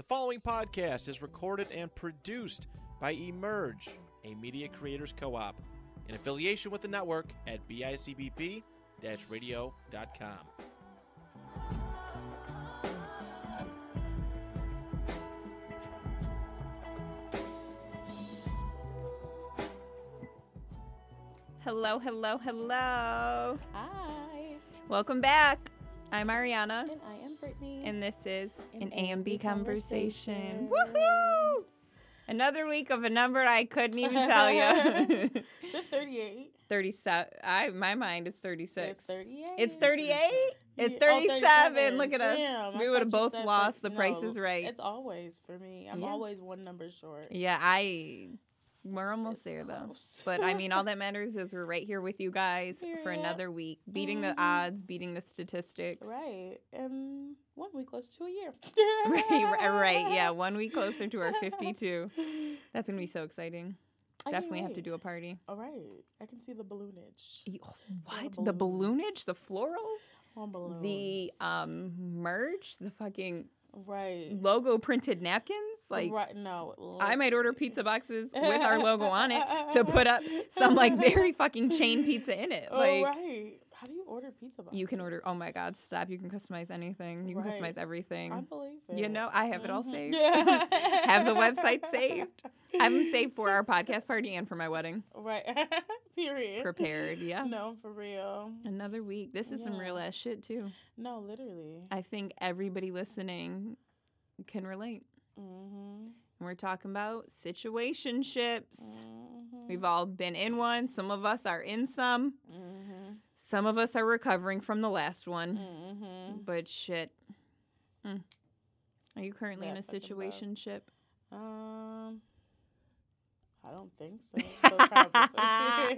The following podcast is recorded and produced by Emerge, a media creators co-op, in affiliation with the network at BICBP-radio.com. Hello, hello, hello. Hi. Welcome back. I'm Ariana. And I am Brittany. And this is an AMB Conversation. Woohoo! Another week of a number I couldn't even tell you. The 38. 37. My mind is 36. It's 38. It's 38? It's 37. Look at us. Damn, we would have both lost the prices right. It's always for me. I'm always one number short. Yeah, we're almost there, though. But, I mean, all that matters is we're right here with you guys for another week. Beating the odds, beating the statistics. Right. And 1 week closer to a year. Right. Yeah, 1 week closer to our 52. That's going to be so exciting. Definitely have to do a party. All right. I can see the balloonage. What? The balloonage? The florals? On balloons. The merge? The fucking... Right. Logo printed napkins? Like, right, no. I might order pizza boxes with our logo on it to put up some very fucking chain pizza in it. Like, oh, right. How do you order pizza boxes? You can order, oh my God, stop. You can customize anything. You can customize everything. I believe it. You know, I have it all saved. Yeah. Have the website saved. I have them saved for our podcast party and for my wedding. Right. Period. Prepared, yeah. No, for real. Another week. This is some real ass shit, too. No, literally. I think everybody listening can relate. Mm-hmm. And we're talking about situationships. Mm-hmm. We've all been in one. Some of us are in some. Mm-hmm. Some of us are recovering from the last one. Mm-hmm. But shit. Mm. Are you currently in a situationship? I don't think so. I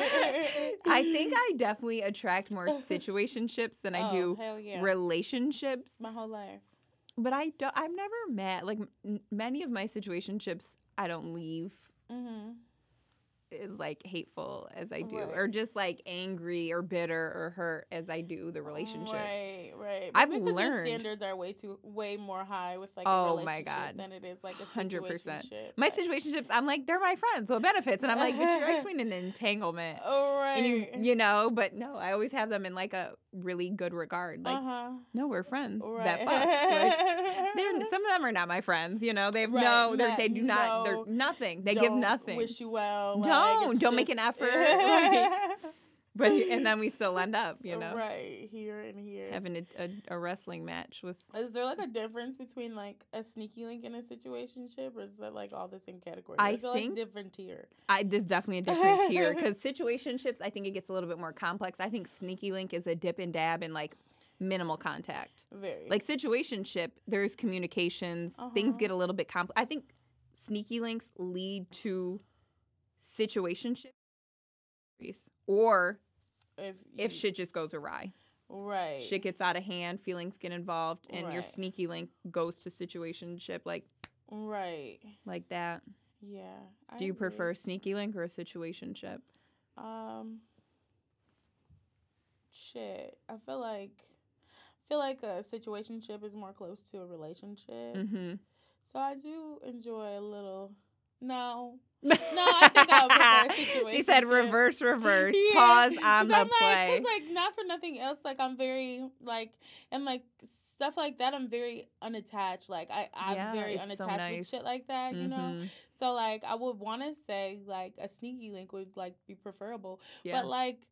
think I definitely attract more situationships than I do relationships. My whole life. But I'm never mad. Like, many of my situationships, I don't leave. Mm-hmm. Is like hateful as I do, or just like angry or bitter or hurt as I do the relationships. Right. But I've learned your standards are way more high with like a relationship than it is like a 100%. My situationships, I'm like, they're my friends, so it benefits, and I'm like, but you're actually in an entanglement. Oh right. And you know, but no, I always have them in like a really good regard. Like, no, we're friends. Right. That fuck. Like, some of them are not my friends. You know, they have they're nothing. They give nothing. Wish you well. Don't make an effort. And then we still end up, you know. Right, here and here. Having a wrestling match with... Is there, like, a difference between, like, a sneaky link and a situationship, or is that, like, all the same category? I think... different tier? There's definitely a different tier, because situationships, I think it gets a little bit more complex. I think sneaky link is a dip and dab and, like, minimal contact. Very. Like, situationship, there's communications. Uh-huh. Things get a little bit complex. I think sneaky links lead to... situationship, or if shit just goes awry, right? Shit gets out of hand, feelings get involved, and your sneaky link goes to situationship, like right, like that. Yeah. Do you prefer a sneaky link or a situationship? Shit, I feel like a situationship is more close to a relationship. Mm-hmm. So I do enjoy a little. No, I think I would prefer a situationship. She said reverse, yeah. Pause on the play. Because, like, not for nothing else, like, I'm very, like, and, like, stuff like that, I'm very unattached. Like, I'm very unattached so nice. With shit like that, you know? So, like, I would want to say, like, a sneaky link would, like, be preferable. Yeah. But, like,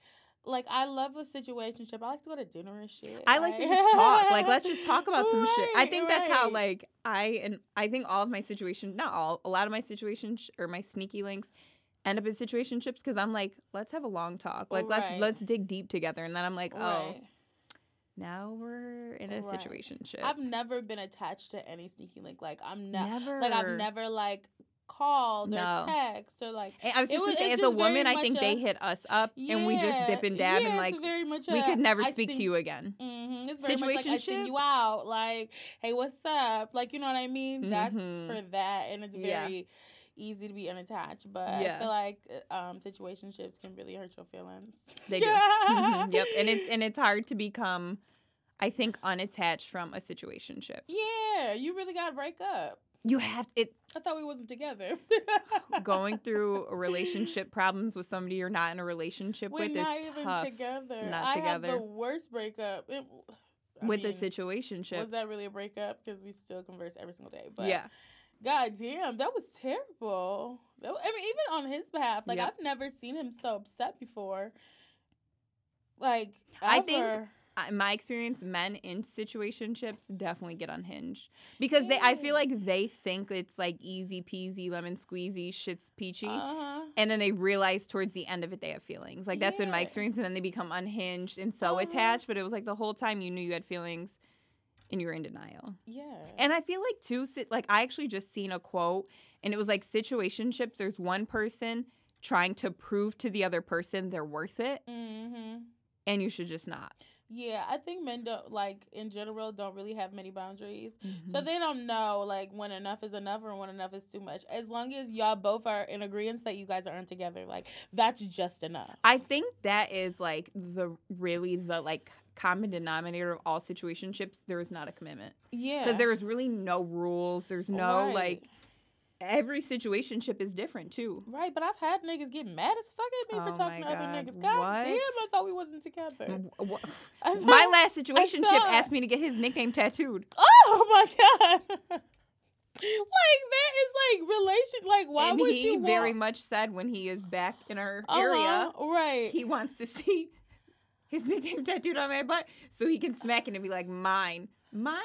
I love a situationship. I like to go to dinner and shit. I like to just talk. Like, let's just talk about some shit. I think that's how, like, I think all of my situations, not all, a lot of my situations or my sneaky links end up in situationships because I'm like, let's have a long talk. Like, let's dig deep together. And then I'm like, now we're in a situationship. I've never been attached to any sneaky link. Like, I'm never. Like, I've never, like... called or text or like and I was just going to say as a woman I think they hit us up and we just dip and dab and like we could never speak to you again. Mm-hmm, it's very much like I send you out like hey what's up like you know what I mean that's for that and it's very easy to be unattached but I feel like situationships can really hurt your feelings. They do. Mm-hmm. Yep. And it's hard to become I think unattached from a situationship. Yeah, you really got to break up. You have it. I thought we wasn't together. Going through relationship problems with somebody you're not in a relationship with is tough. We're not even together. Not together. I had the worst breakup. I mean, a situationship. Was that really a breakup? Because we still converse every single day. But yeah. God damn, that was terrible. I mean, even on his behalf, like, yep. I've never seen him so upset before. Like, ever. I think, in my experience, men in situationships definitely get unhinged because I feel like they think it's like easy peasy, lemon squeezy, shit's peachy. Uh-huh. And then they realize towards the end of it, they have feelings. Like, that's been my experience. And then they become unhinged and so attached. But it was like the whole time you knew you had feelings and you were in denial. Yeah. And I feel like, too, like, I actually just seen a quote and it was like situationships. There's one person trying to prove to the other person they're worth it. Mm-hmm. And you should just not. Yeah, I think men don't, like, in general, don't really have many boundaries. Mm-hmm. So they don't know, like, when enough is enough or when enough is too much. As long as y'all both are in agreement that you guys aren't together, like, that's just enough. I think that is, like, the common denominator of all situationships. There is not a commitment. Yeah. Because there is really no rules. There's no, like... Every situationship is different, too. Right, but I've had niggas get mad as fuck at me for talking to other niggas. God damn, I thought we wasn't together. My last situationship asked me to get his nickname tattooed. Oh, my God. Like, that is, like, relation. Like, why would you want... And he very much said when he is back in our area, right? He wants to see his nickname tattooed on my butt so he can smack it and be like, mine. Mine?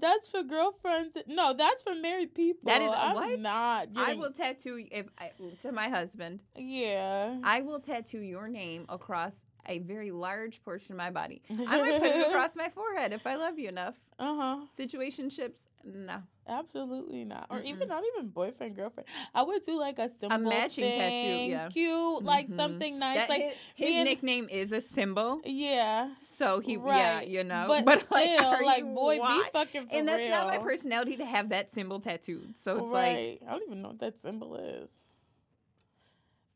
That's for girlfriends. No, that's for married people. That is what? Not getting... I will tattoo to my husband. Yeah. I will tattoo your name across a very large portion of my body. I might put you across my forehead if I love you enough. Uh-huh. Situationships, no. Absolutely not. Or even not even boyfriend, girlfriend. I would do like a symbol. A matching tattoo, yeah. Cute, like something nice. That, like his nickname is a symbol. Yeah. So he, you know. But still, like, boy, be fucking for real. And that's not my personality to have that symbol tattooed. So it's like. I don't even know what that symbol is.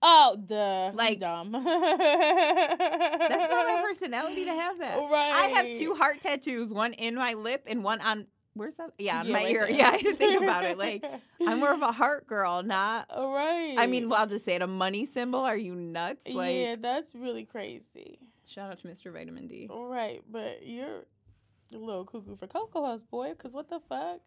Oh, duh. Like, dumb. That's not my personality to have that. Right. I have 2 heart tattoos, one in my lip and one on... Where's that? Yeah, my ear. That. Yeah, I didn't think about it. Like, I'm more of a heart girl, not... Right. I mean, well, I'll just say it. A money symbol? Are you nuts? Like, yeah, that's really crazy. Shout out to Mr. Vitamin D. Right, but you're a little cuckoo for Cocoa House, boy, because what the fuck?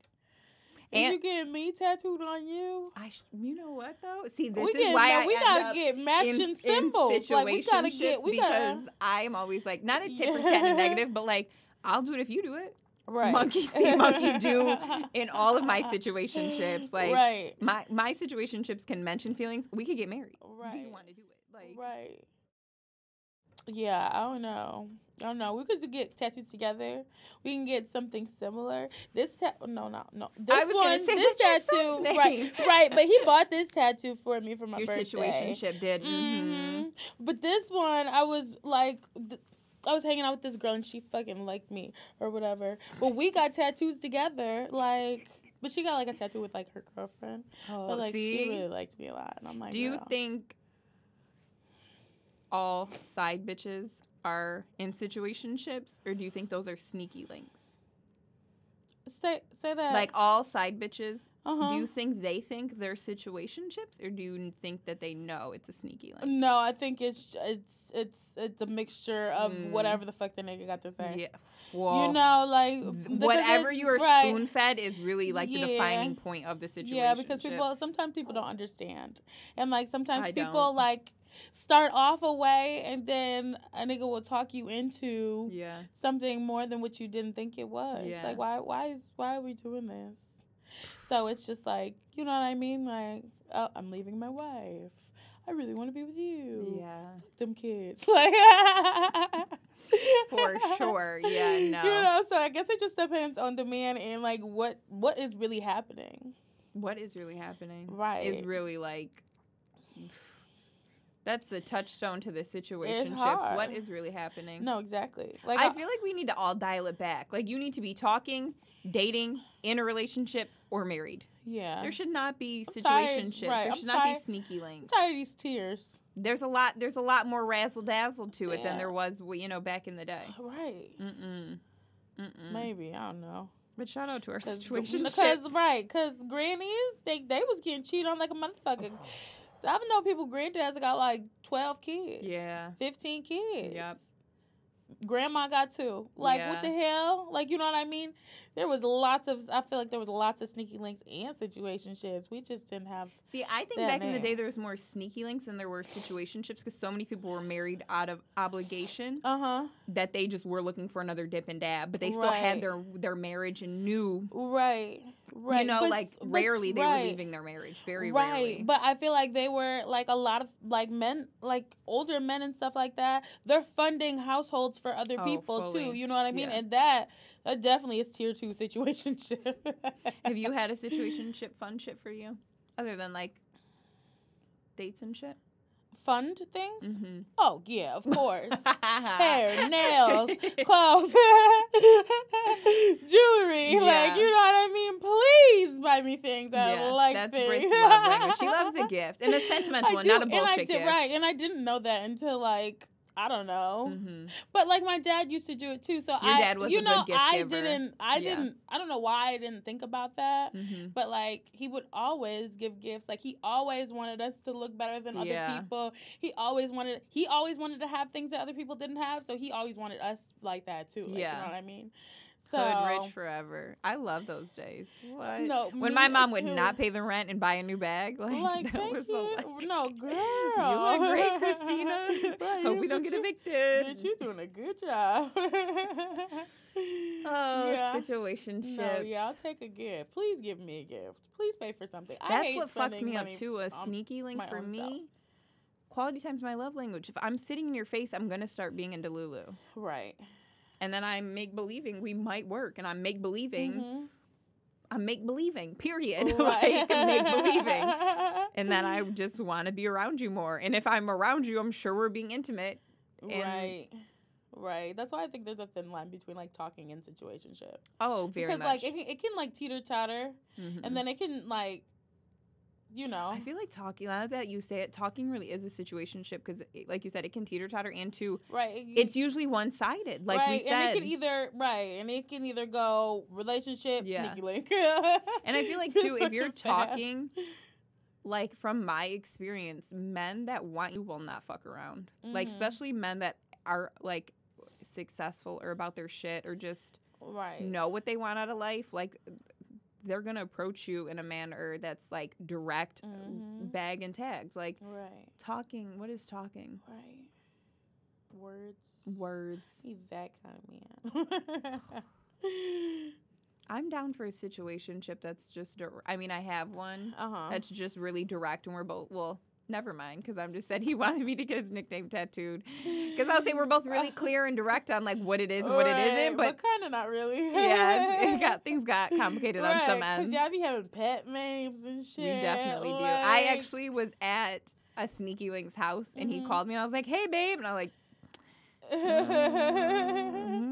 And you getting me tattooed on you? You know what though? See, this is why we gotta get matching symbols. Like, we gotta get, because I'm always like, not a tip for tat and negative, but like, I'll do it if you do it. Right. Monkey see, monkey do in all of my situationships. Like, right. my situationships can mention feelings. We could get married. Right. We want to do it. Like, right. Yeah, I don't know. We could get tattoos together. We can get something similar. This no. This tattoo, right. But he bought this tattoo for me for my birthday. Your situationship did. Mm-hmm. But this one, I was like, I was hanging out with this girl and she fucking liked me or whatever. But we got tattoos together, like. But she got like a tattoo with like her girlfriend. Oh, but like she really liked me a lot, and I'm like, do you think all side bitches are in situationships, or do you think those are sneaky links? Say that. Like, all side bitches, do you think they think they're situationships, or do you think that they know it's a sneaky link? No, I think it's a mixture of whatever the fuck the nigga got to say. Yeah. Well, you know, like... Whatever you are spoon-fed is really, like, the defining point of the situation. Yeah, because sometimes people don't understand. And, like, sometimes people start off a way, and then a nigga will talk you into something more than what you didn't think it was. Yeah. Like, why are we doing this? So it's just like, you know what I mean? Like, oh, I'm leaving my wife. I really want to be with you. Yeah. Them kids. Like, for sure. Yeah, no. You know, so I guess it just depends on the man and, like, what is really happening. What is really happening? Right. Is really, like... That's the touchstone to the situationships. What is really happening? No, exactly. Like, I feel like we need to all dial it back. Like, you need to be talking, dating, in a relationship, or married. Yeah. There should not be situationships. Right. There should not be sneaky links. I'm tired of these tears. There's a lot more razzle-dazzle to it than there was, back in the day. Right. Mm-mm. Maybe. I don't know. But shout out to our situation. Because grannies, they was getting cheated on like a motherfucker. So I've known people, granddads got like 12 kids. Yeah. 15 kids. Yep. Grandma got 2. Like, yeah. What the hell? Like, you know what I mean? I feel like there was lots of sneaky links and situationships. We just didn't have. See, I think back in the day there was more sneaky links than there were situationships because so many people were married out of obligation that they just were looking for another dip and dab. But they still had their marriage and knew. Right. You know, rarely they were leaving their marriage. Very rarely. Right. But I feel like they were, like, a lot of, like, men, like, older men and stuff like that. They're funding households for other people, too. You know what I mean? Yeah. And that definitely is tier 2 situationship. Have you had a situationship fund shit for you? Other than, like, dates and shit? Fund things? Mm-hmm. Oh, yeah, of course. Hair, nails, clothes, jewelry. Yeah. Like, you know what I mean? Please buy me things. That's Brit's love language. She loves a gift. And a sentimental one, not a bullshit gift. Right, and I didn't know that until, like, I don't know. Mm-hmm. But, like, my dad used to do it, too. So I don't know why I didn't think about that. Mm-hmm. But, like, he would always give gifts. Like, he always wanted us to look better than other people. He always wanted to have things that other people didn't have. So he always wanted us like that, too. Like, you know what I mean? So, good rich forever. I love those days. What? No, when my mom would not pay the rent and buy a new bag, like that was no, girl. You look great, Christina. Hope we don't get evicted. Bitch, you're doing a good job. Situationships. No, I'll take a gift. Please give me a gift. Please pay for something. That's what fucks me up too. A sneaky link for me. Self. Quality time's my love language. If I'm sitting in your face, I'm gonna start being into Lulu. Right. And then I'm make-believing we might work. And I'm make-believing. Mm-hmm. I'm make-believing, period. Right. Like, make-believing. And then I just want to be around you more. And if I'm around you, I'm sure we're being intimate. And Right. That's why I think there's a thin line between, like, talking and situationship. Oh, very much. Because, like, it can, like, teeter-totter. Mm-hmm. And then it can, like, you know. I feel like talking, now that you say it, talking really is a situationship because, like you said, it can teeter-totter and it's usually one-sided, like we said. And it can either go relationship, sneaky link. And I feel like, too, if you're talking, like, from my experience, men that want you will not fuck around. Mm-hmm. Like, especially men that are, like, successful or about their shit or just know what they want out of life, like, they're going to approach you in a manner that's, like, direct, bag and tags. Like, talking. What is talking? Right. Words. He's that kind of man. I'm down for a situationship that's just I have one that's just really direct, and we're both, well, never mind, because I'm just said he wanted me to get his nickname tattooed. Because I'll say we're both really clear and direct on, like, what it is and what it isn't. But kind of not really. Yeah, things got complicated on some ends. Because y'all be having pet names and shit. We definitely do. I actually was at a Sneaky Link's house, and he called me, and I was like, hey, babe. And I was like...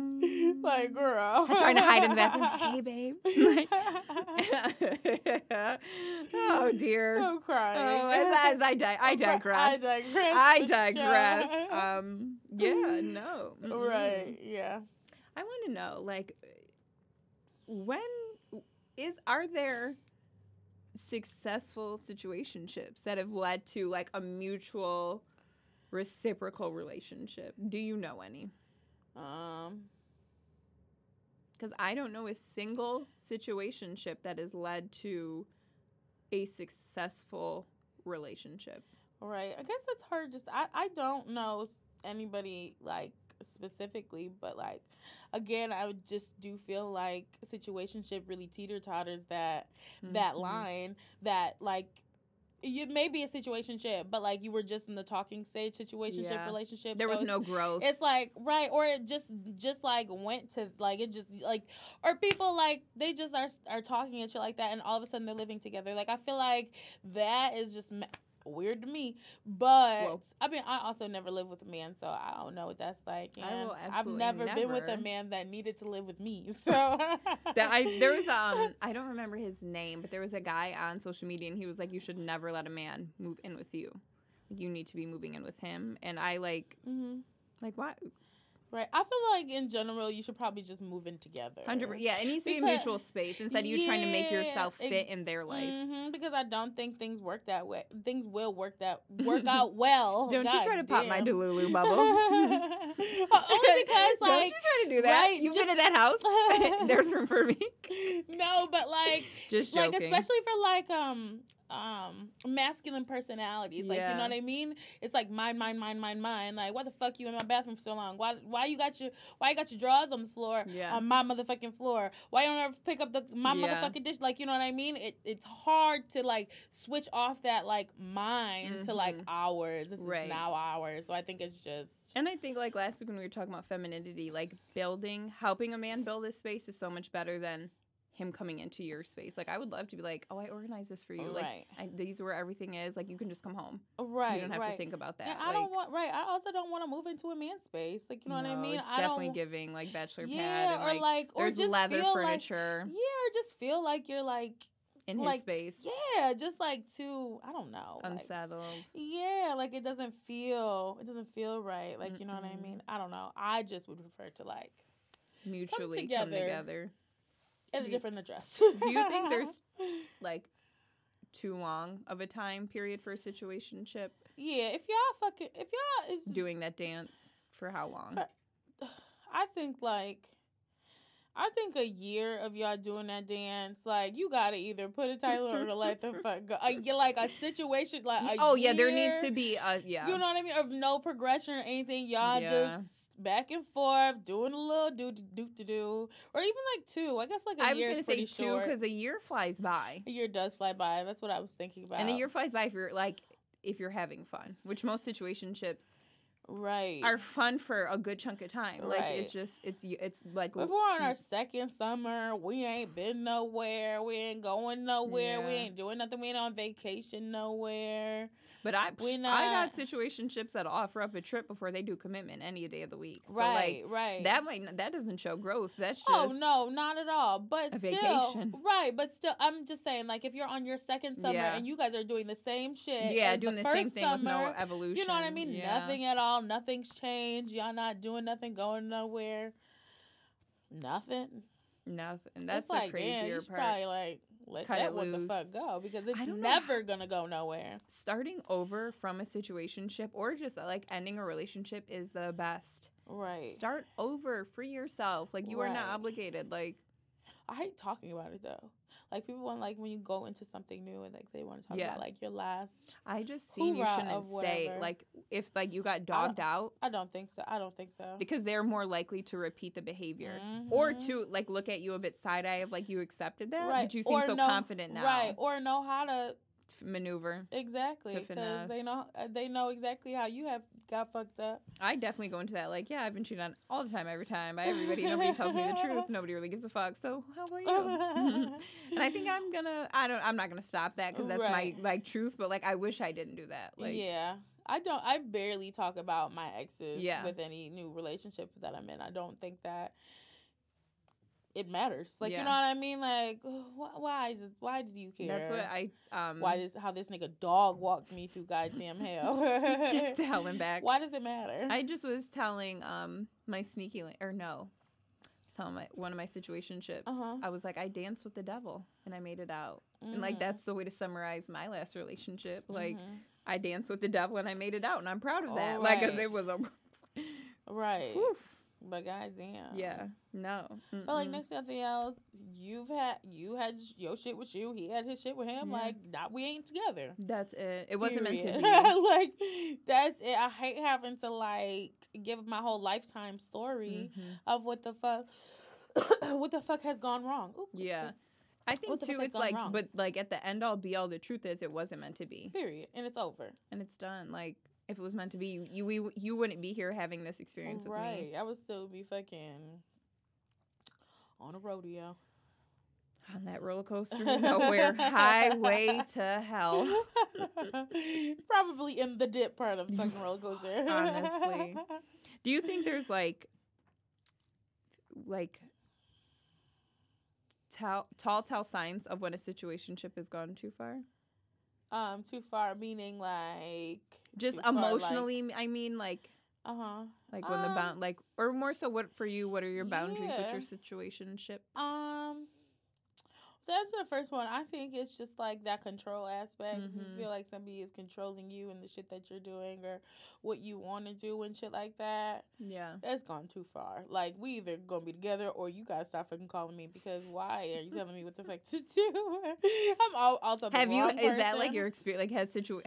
Like, girl. I'm trying to hide in the bathroom. Hey, babe. Like, oh, dear. I'm crying. Oh, I digress. Sure. Yeah, no. Mm-hmm. Right, yeah. I want to know, like, are there successful situationships that have led to, like, a mutual reciprocal relationship? Do you know any? Because I don't know a single situationship that has led to a successful relationship. Right. I guess it's hard. I don't know anybody, like, specifically. But, like, again, I would just do feel like situationship really teeter-totters that line that, like, you may be a situationship, but, like, you were just in the talking stage, situationship, relationship. There was no growth. It's, like, or it just like, went to, like, it just, like, or people, like, they just are talking and shit like that, and all of a sudden they're living together. Like, I feel like that is just weird to me. But, I mean, I also never lived with a man, so I don't know what that's like. And I will absolutely I've never been with a man that needed to live with me, so. There was, I don't remember his name, but there was a guy on social media, and he was like, you should never let a man move in with you. You need to be moving in with him. And I, like, like, what? Right. I feel like in general, you should probably just move in together. 100%. Yeah, it needs to be a mutual space instead of you trying to make yourself fit in their life. Mm-hmm, because I don't think things work that way. Things will work out well. Don't you try to pop my Delulu bubble. Only because like. Don't you try to do that. Right, you've been in that house. There's room for me. No, but like. Just joking. Like, especially for like. Masculine personalities, like, you know what I mean? It's like mine. Like, why the fuck you in my bathroom for so long? Why you got your drawers on the floor on my motherfucking floor? Why you don't ever pick up my motherfucking dish? Like, you know what I mean? It's hard to like switch off that like mine to like ours. This is now ours. So I think it's just. And I think like last week when we were talking about femininity, like helping a man build his space is so much better than him coming into your space. Like, I would love to be like, oh, I organized this for you. Right. Like, these are where everything is. Like, you can just come home. Right. You don't have to think about that. And I don't want, I also don't want to move into a man's space. Like, you know what I mean? It's definitely giving, like, bachelor pad. And, or there's just leather furniture. Like, or just feel like you're, like, in his space. Yeah, just, like, too, I don't know. Unsettled. Like, like, it doesn't feel right. Like, you know what I mean? I don't know. I just would prefer to, like, mutually come together. At a different address. Do you think there's, like, too long of a time period for a situationship? Yeah, if y'all is... doing that dance for how long? I think a year of y'all doing that dance, like, you gotta either put a title or let the fuck go. Like, a situation, like, a year, there needs to be you know what I mean? Of no progression or anything. Y'all just back and forth, doing a little do-do-do-do-do. Or even, like, two. I guess, like, a year is pretty short. I was gonna say two, because a year flies by. A year does fly by. That's what I was thinking about. And a year flies by if you're having fun, which most situationships... Right. Are fun for a good chunk of time. Right. Like, it's like... If we're on our second summer, we ain't been nowhere. We ain't going nowhere. Yeah. We ain't doing nothing. We ain't on vacation nowhere. But I got situationships that'll offer up a trip before they do commitment any day of the week. So right. That doesn't show growth. That's just... Oh, no, not at all. But vacation. Right, but still, I'm just saying, like, if you're on your second summer and you guys are doing the same shit as doing the same thing summer, with no evolution. You know what I mean? Yeah. Nothing at all. Nothing's changed. Y'all not doing nothing, going nowhere. Nothing. That's the crazier part. Probably like let that what the fuck go because it's never gonna go nowhere. Starting over from a situationship or just like ending a relationship is the best. Right. Start over. Free yourself. Like you are not obligated. Like I hate talking about it though. Like people want like when you go into something new and like they want to talk about like your last. I just seen you shouldn't say like if like you got dogged out. I don't think so. Because they're more likely to repeat the behavior or to like look at you a bit side eye of like you accepted that. Right. But you seem confident now. Right. Or know how to maneuver exactly because they know exactly how you have got fucked up. I definitely go into that like I've been cheated on all the time, every time, by everybody. Nobody tells me the truth. Nobody really gives a fuck. So how about you? And I think I'm not gonna stop that because that's my like truth. But like I wish I didn't do that. Like I barely talk about my exes with any new relationship that I'm in. I don't think that it matters. Like, you know what I mean? Like, why did you care? That's what I, how this nigga dog walked me through goddamn hell. To hell and back. Why does it matter? I just was telling, my sneaky, one of my situationships, I was like, I danced with the devil and I made it out. Mm-hmm. And like, that's the way to summarize my last relationship. Like, I danced with the devil and I made it out and I'm proud of that. Right. Like, cause it was a... right. Oof. But goddamn. Yeah. No. Mm-mm. But like next to nothing else, you had your shit with you. He had his shit with him. Yeah. Like we ain't together. That's it. It wasn't meant to be. Like that's it. I hate having to like give my whole lifetime story of what the fuck has gone wrong. Ooh, yeah. I think too it's like wrong. But like at the end all be all the truth is it wasn't meant to be. Period. And it's over. And it's done. Like if it was meant to be, you wouldn't be here having this experience with me. Right, I would still be fucking on a rodeo. On that roller coaster to nowhere, highway to hell. Probably in the dip part of the fucking roller coaster. Honestly. Do you think there's like tall signs of when a situationship has gone too far? Too far meaning like just emotionally. Like, I mean, like Like when the bound, like, or more so, what for you? What are your boundaries with your situationships? So that's the first one. I think it's just like that control aspect. Mm-hmm. If you feel like somebody is controlling you and the shit that you're doing or what you want to do and shit like that. Yeah. That's gone too far. Like, we either going to be together or you got to stop fucking calling me, because why are you telling me what the fuck to do? I'm also the have wrong you, person. Is that like your experience? Like,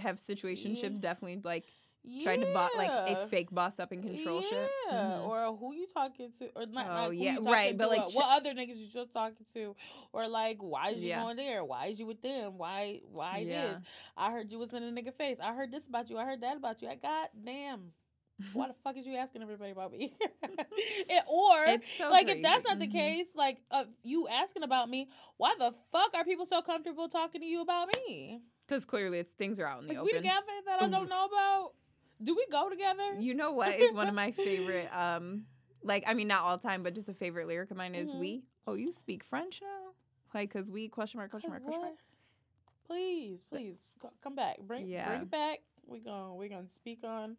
have situationships definitely like... Yeah. Trying to like a fake boss up and control shit. Yeah, mm-hmm. Or who you talking to, or not? Oh, like, yeah, right. But to, like, what other niggas you still talking to, or like, why is you going there? Why is you with them? Why this? I heard you was in a nigga face. I heard this about you. I heard that about you. I goddamn. Why the fuck is you asking everybody about me? Or, so like, crazy. If that's not the case, like, you asking about me, why the fuck are people so comfortable talking to you about me? Because clearly, things are out in the open. Is we together that I don't know about? Do we go together? You know what is one of my favorite, like, I mean, not all time, but just a favorite lyric of mine is we. Oh, you speak French now? Like, because we, question mark. Please, come back. Bring it back. We're going to speak on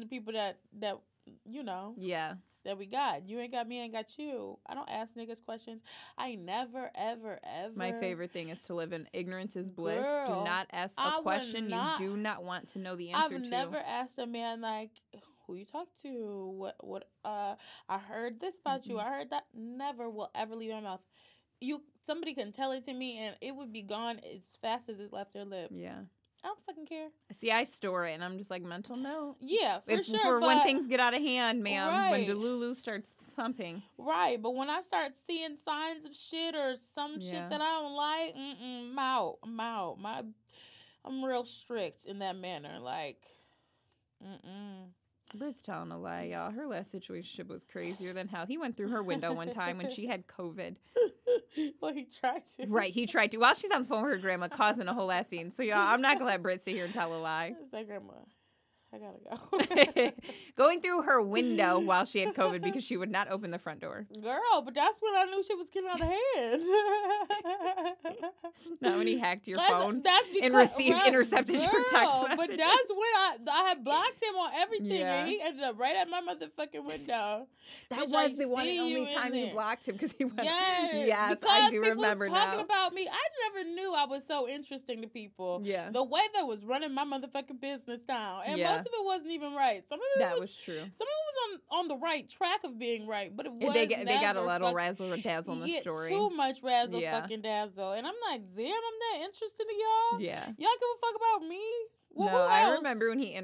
the people that, you know. Yeah. That we got. You ain't got me, I ain't got you. I don't ask niggas questions. I never, ever, ever. My favorite thing is to live in ignorance is bliss. Girl, do not ask a question you do not want to know the answer to. I've never asked a man, like, who you talk to? What, I heard this about you. I heard that. Never will ever leave my mouth. Somebody can tell it to me and it would be gone as fast as it left their lips. Yeah. I don't fucking care. See, I store it, and I'm just like, mental note. Yeah, for when things get out of hand, ma'am. Right. When Delulu starts thumping. Right, but when I start seeing signs of shit or some shit that I don't like, I'm out. I'm real strict in that manner. Like, Britt's telling a lie, y'all. Her last situation was crazier than hell. He went through her window one time when she had COVID. Well, he tried to. Right, he tried to. While she's on the phone with her grandma, causing a whole ass scene. So, y'all, I'm not going to let Britt sit here and tell a lie. It's like, grandma, I got to go. Going through her window while she had COVID because she would not open the front door. Girl, but that's when I knew shit was getting out of hand. Not when he hacked your phone and intercepted your text messages. But that's when I had blocked him on everything, and he ended up right at my motherfucking window. That was like, the one and only time you blocked him, because he went, yes, I do remember now. Because people was talking about me. I never knew I was so interesting to people. Yeah. The way that was running my motherfucking business down. And most of it wasn't even right. Some of it was true. Some of it was on the right track of being right, but it was they got a little razzle dazzle in the story. Too much razzle fucking dazzle, and I'm like, damn, I'm that interested in y'all. Yeah, y'all give a fuck about me. Well, no, I remember when he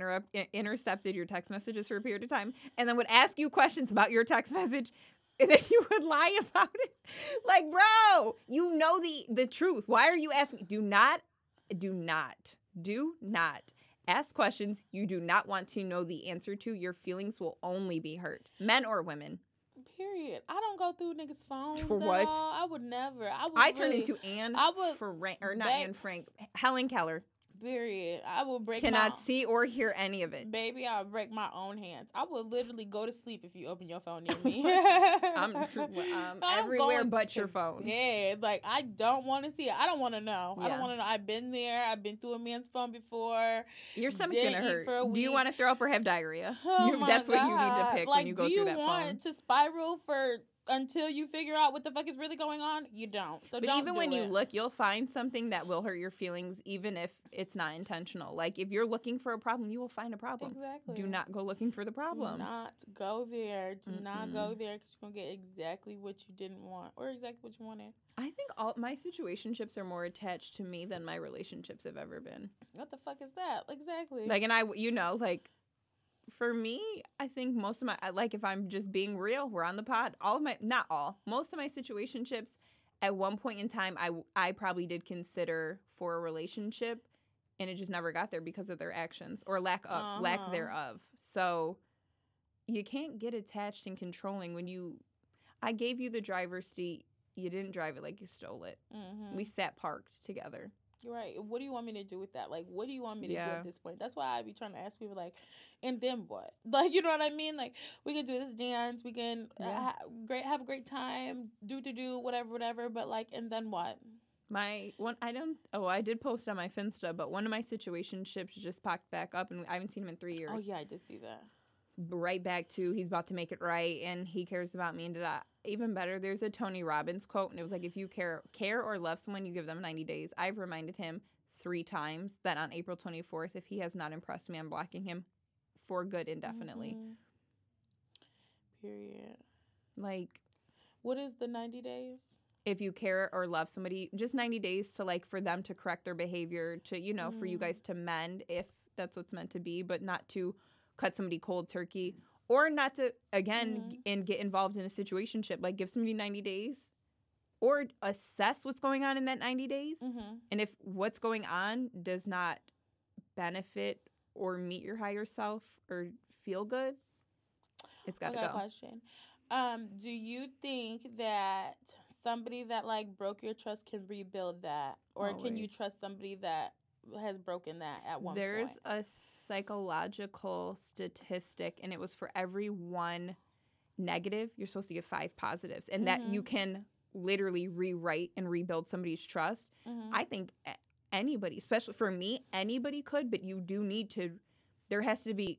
intercepted your text messages for a period of time, and then would ask you questions about your text message. And then you would lie about it, like, bro, you know the truth. Why are you asking? Do not ask questions you do not want to know the answer to. Your feelings will only be hurt. Men or women. Period. I don't go through niggas' phones for what? At all. I would never. I turn into Anne. Anne Frank. Helen Keller. Period. I will break. Cannot see or hear any of it. Baby, I'll break my own hands. I will literally go to sleep if you open your phone near me. I'm everywhere but your phone. Yeah, like, I don't want to see it. I don't want to know. Yeah. I don't want to know. I've been there. I've been through a man's phone before. Your stomach's gonna hurt. Do you want to throw up or have diarrhea? That's God. What you need to pick, like, when you go through that phone. Do you want to spiral for? Until you figure out what the fuck is really going on, you don't. So don't. But even when you look, you'll find something that will hurt your feelings, even if it's not intentional. Like, if you're looking for a problem, you will find a problem. Exactly. Do not go looking for the problem. Do not go there. Do not go there, because you're gonna get exactly what you didn't want or exactly what you wanted. I think all my situationships are more attached to me than my relationships have ever been. What the fuck is that? Exactly. Like, and I, you know, like. For me, I think most of my, like, if I'm just being real, we're on the pod. Most of my situationships, at one point in time, I probably did consider for a relationship, and it just never got there because of their actions or lack thereof. So you can't get attached and controlling when I gave you the driver's seat. You didn't drive it, like, you stole it. Mm-hmm. We sat parked together. Right. What do you want me to do with that? Like, what do you want me to do at this point? That's why I be trying to ask people, like, and then what? Like, you know what I mean? Like, we can do this dance. We can have a great time, do whatever. But, like, and then what? My one, I don't. Oh, I did post on my Finsta, but one of my situationships just popped back up, and I haven't seen him in 3 years. Oh yeah, I did see that. Right back to he's about to make it right, and he cares about me. And did I, even better, there's a Tony Robbins quote, and it was like, if you care or love someone, you give them 90 days. I've reminded him 3 times that on April 24th, if he has not impressed me, I'm blocking him for good indefinitely. Mm-hmm. Period. Like, what is the 90 days? If you care or love somebody, just 90 days to, like, for them to correct their behavior, to, you know, for you guys to mend if that's what's meant to be, but not to cut somebody cold turkey or not to, again, and get involved in a situationship. Like, give somebody 90 days or assess what's going on in that 90 days. Mm-hmm. And if what's going on does not benefit or meet your higher self or feel good, it's got to go. I got a question. Do you think that somebody that, like, broke your trust can rebuild that? Or can you trust somebody that has broken that at one point? There's a psychological statistic, and it was for every 1 negative, you're supposed to get 5 positives. And that you can literally rewrite and rebuild somebody's trust. Mm-hmm. I think anybody, especially for me, anybody could, but you do need to, there has to be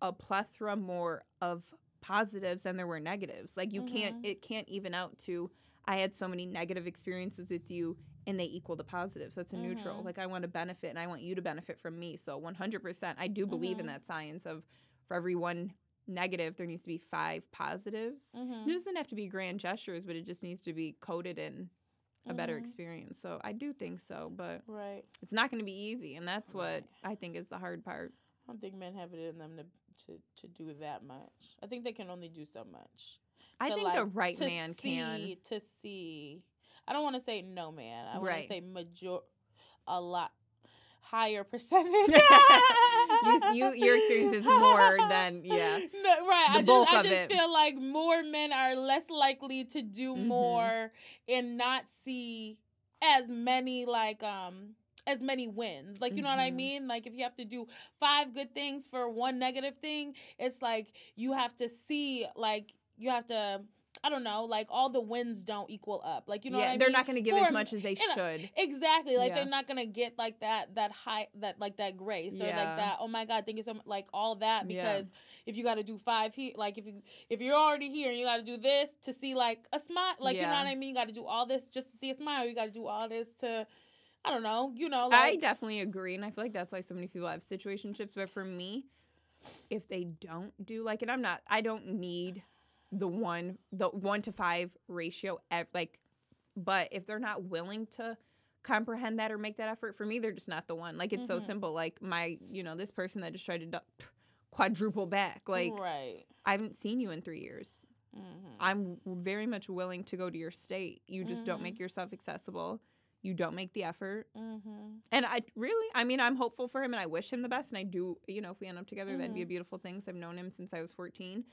a plethora more of positives than there were negatives. Like, you can't, it can't even out to, I had so many negative experiences with you and they equal the positives. That's a neutral. Like, I want to benefit and I want you to benefit from me. So 100%, I do believe in that science of, for every 1 negative, there needs to be 5 positives. It doesn't have to be grand gestures, but it just needs to be coded in a better experience. So I do think so, but it's not going to be easy. And that's what I think is the hard part. I don't think men have it in them to do that much. I think they can only do so much. I think, like, the right man can. To see. I don't want to say no man. I want to say a lot higher percentage. Your experience is more than, the bulk of it. I just feel like more men are less likely to do more and not see as many, like, as many wins. Like, you know what I mean? Like, if you have to do 5 good things for 1 negative thing, it's like you have to see, like, you have to, I don't know, like, all the wins don't equal up. Like, you know what I mean? They're not going to give as much as they should. Exactly. Like, they're not going to get, like, that high, that, like, that grace or, like, that, oh my God, thank you so much, like, all that, because if you got to do 5 here, like, if you're already here and you got to do this to see, like, a smile, like, you know what I mean? You got to do all this just to see a smile. You got to do all this to, I don't know, you know. Like, I definitely agree, and I feel like that's why so many people have situationships. But for me, if they don't do, like, and I don't need the 1 to 5 ratio, like, but if they're not willing to comprehend that or make that effort, for me, they're just not the one. Like, it's so simple. Like, my, you know, this person that just tried to quadruple back. Like, I haven't seen you in 3 years. I'm very much willing to go to your state. You just don't make yourself accessible. You don't make the effort. And I'm hopeful for him, and I wish him the best. And I do, you know, if we end up together, that'd be a beautiful thing. So I've known him since I was 14.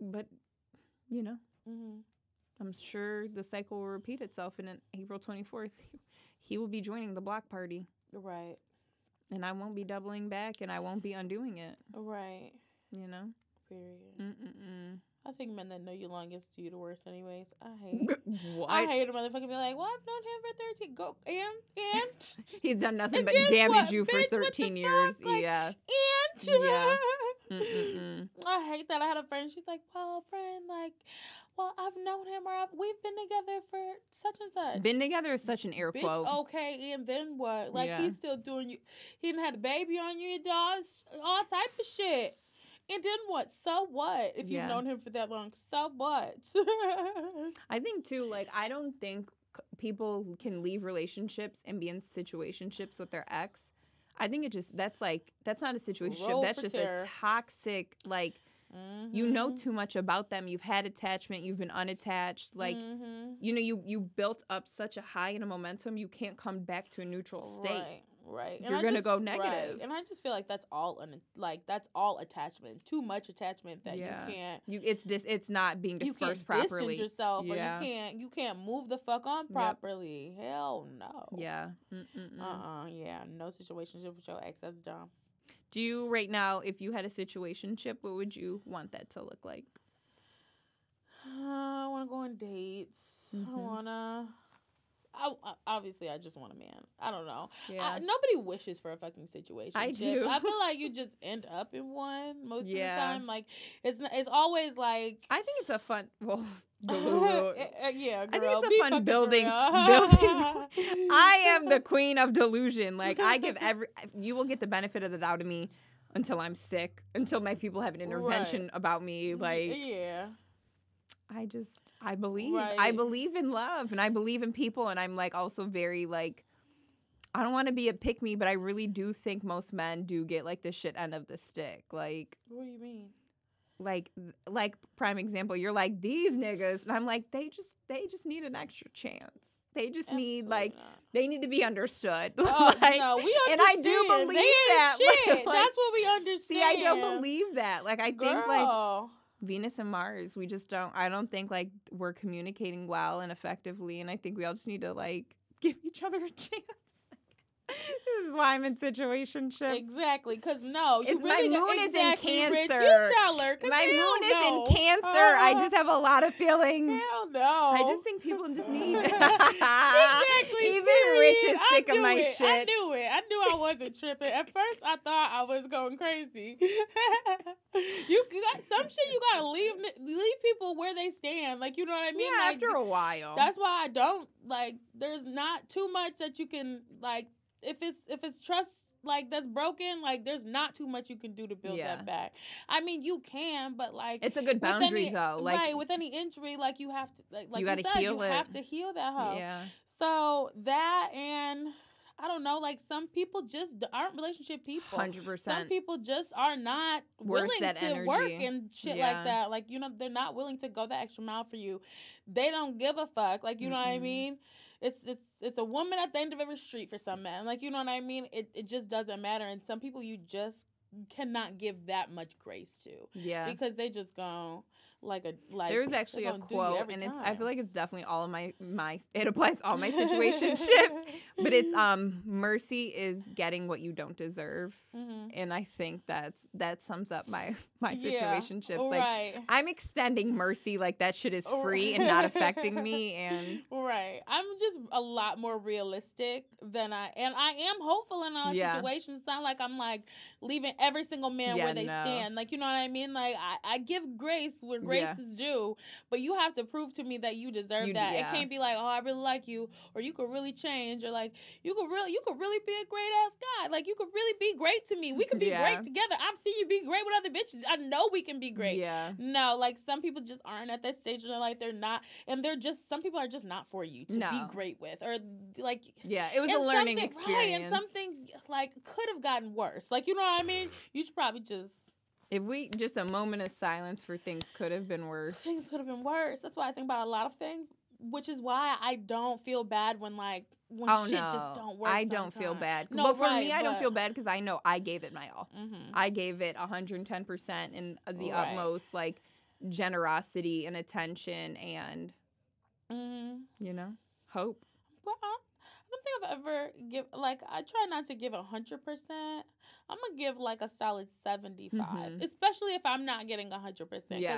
But, you know, I'm sure the cycle will repeat itself. And on April 24th, he will be joining the block party. Right. And I won't be doubling back, and I won't be undoing it. Right. You know? Period. I think men that know you longest do you the worst anyways. I hate a motherfucker be like, well, I've known him for 13. Go, and? He's done nothing but damage you for 13 years. Like, yeah. And? Yeah. I hate that. I had a friend. She's like, well, friend, like, well, I've known him or we've been together for such and such. Been together is such an air quote. Okay, and then what? Like, he's still doing you. He didn't have a baby on you, dogs, all type of shit. And then what? So what? If you've known him for that long, so what? I think, too, like, I don't think people can leave relationships and be in situationships with their ex. I think it just, that's, like, that's not a situationship. That's just a toxic, like, you know too much about them. You've had attachment. You've been unattached. Like, you know, you built up such a high and a momentum, you can't come back to a neutral state. Right. You're going to go negative. Right. And I just feel like that's all attachment. Too much attachment that you can't. It's not being dispersed properly. You can't distance yourself or you can't move the fuck on properly. Yep. Hell no. Yeah. Yeah, no situationship with your ex. That's dumb. Do you right now, if you had a situationship, what would you want that to look like? I want to go on dates. I want to obviously, I just want a man. I don't know. Yeah. Nobody wishes for a fucking situation. I do. I feel like you just end up in one most of the time. Like, it's always like... I think it's a fun... Well, yeah, girl. I think it's a fun building. I am the queen of delusion. Like, I give you will get the benefit of the doubt of me until I'm sick, until my people have an intervention about me. Like, yeah. I believe. Right. I believe in love, and I believe in people, and I'm, like, also very, like, I don't want to be a pick-me, but I really do think most men do get, like, the shit end of the stick. Like... What do you mean? Like prime example, you're like, these niggas, and I'm like, they just need an extra chance. They just need, like, they need to be understood. Oh, like, no, we understand. And I do believe that. Shit. Like, that's what we understand. See, I don't believe that. Like, I think, like... Venus and Mars, we just don't. I don't think like we're communicating well and effectively, and I think we all just need to like give each other a chance. This is why I'm in situationships. Exactly, because no, you it's really my moon exactly is in Cancer. Rich. You tell her, my moon is in Cancer. I just have a lot of feelings. Hell no. I just think people just need. Exactly. Even Rich is sick of my shit. I knew it. I knew I wasn't tripping. At first, I thought I was going crazy. You got some shit. You gotta leave people where they stand. Like, you know what I mean? Yeah. Like, after a while. That's why I don't like. There's not too much that you can like. If it's trust, like, that's broken, like, there's not too much you can do to build that back. I mean, you can, but, like... It's a good boundary, though. Like, right, with any injury, like, you have to... Like you gotta heal it. You have to heal that hoe. Yeah. So, that and... I don't know, like, some people just aren't relationship people. 100%. Some people just are not willing to work and shit like that. Like, you know, they're not willing to go that extra mile for you. They don't give a fuck. Like, you know what I mean? It's a woman at the end of every street for some men. Like, you know what I mean? It just doesn't matter. And some people you just cannot give that much grace to. Yeah. Because they just go... There's actually a quote, and I feel like it's definitely all of my it applies to all my situationships, but it's mercy is getting what you don't deserve, and I think that sums up my situationships. Right. Like, I'm extending mercy, like that shit is free and not affecting me, and I'm just a lot more realistic than I am hopeful in all situations. It's not like I'm like leaving every single man where they stand. Like, you know what I mean? Like I give grace where grace is due, but you have to prove to me that you deserve that. It can't be like, oh, I really like you, or you could really change, or like you could really be a great ass guy. Like, you could really be great to me. We could be great together. I've seen you be great with other bitches. I know we can be great. Yeah. No, like, some people just aren't at that stage in their life. They're not, and they're just, some people are just not for you to be great with, or like it was a learning experience. Right, and some things like could have gotten worse. Like, you know what I mean? You should probably just. If we just a moment of silence for things could have been worse. Things could have been worse. That's why I think about a lot of things, which is why I don't feel bad when just don't work. I don't feel bad. No, but for me, I don't feel bad because I know I gave it my all. Mm-hmm. I gave it 110% in the utmost, like, generosity and attention and you know, hope. Well, I don't think I've ever I try not to give 100%. I'm gonna give like a solid 75%, especially if I'm not getting 100%. Yeah.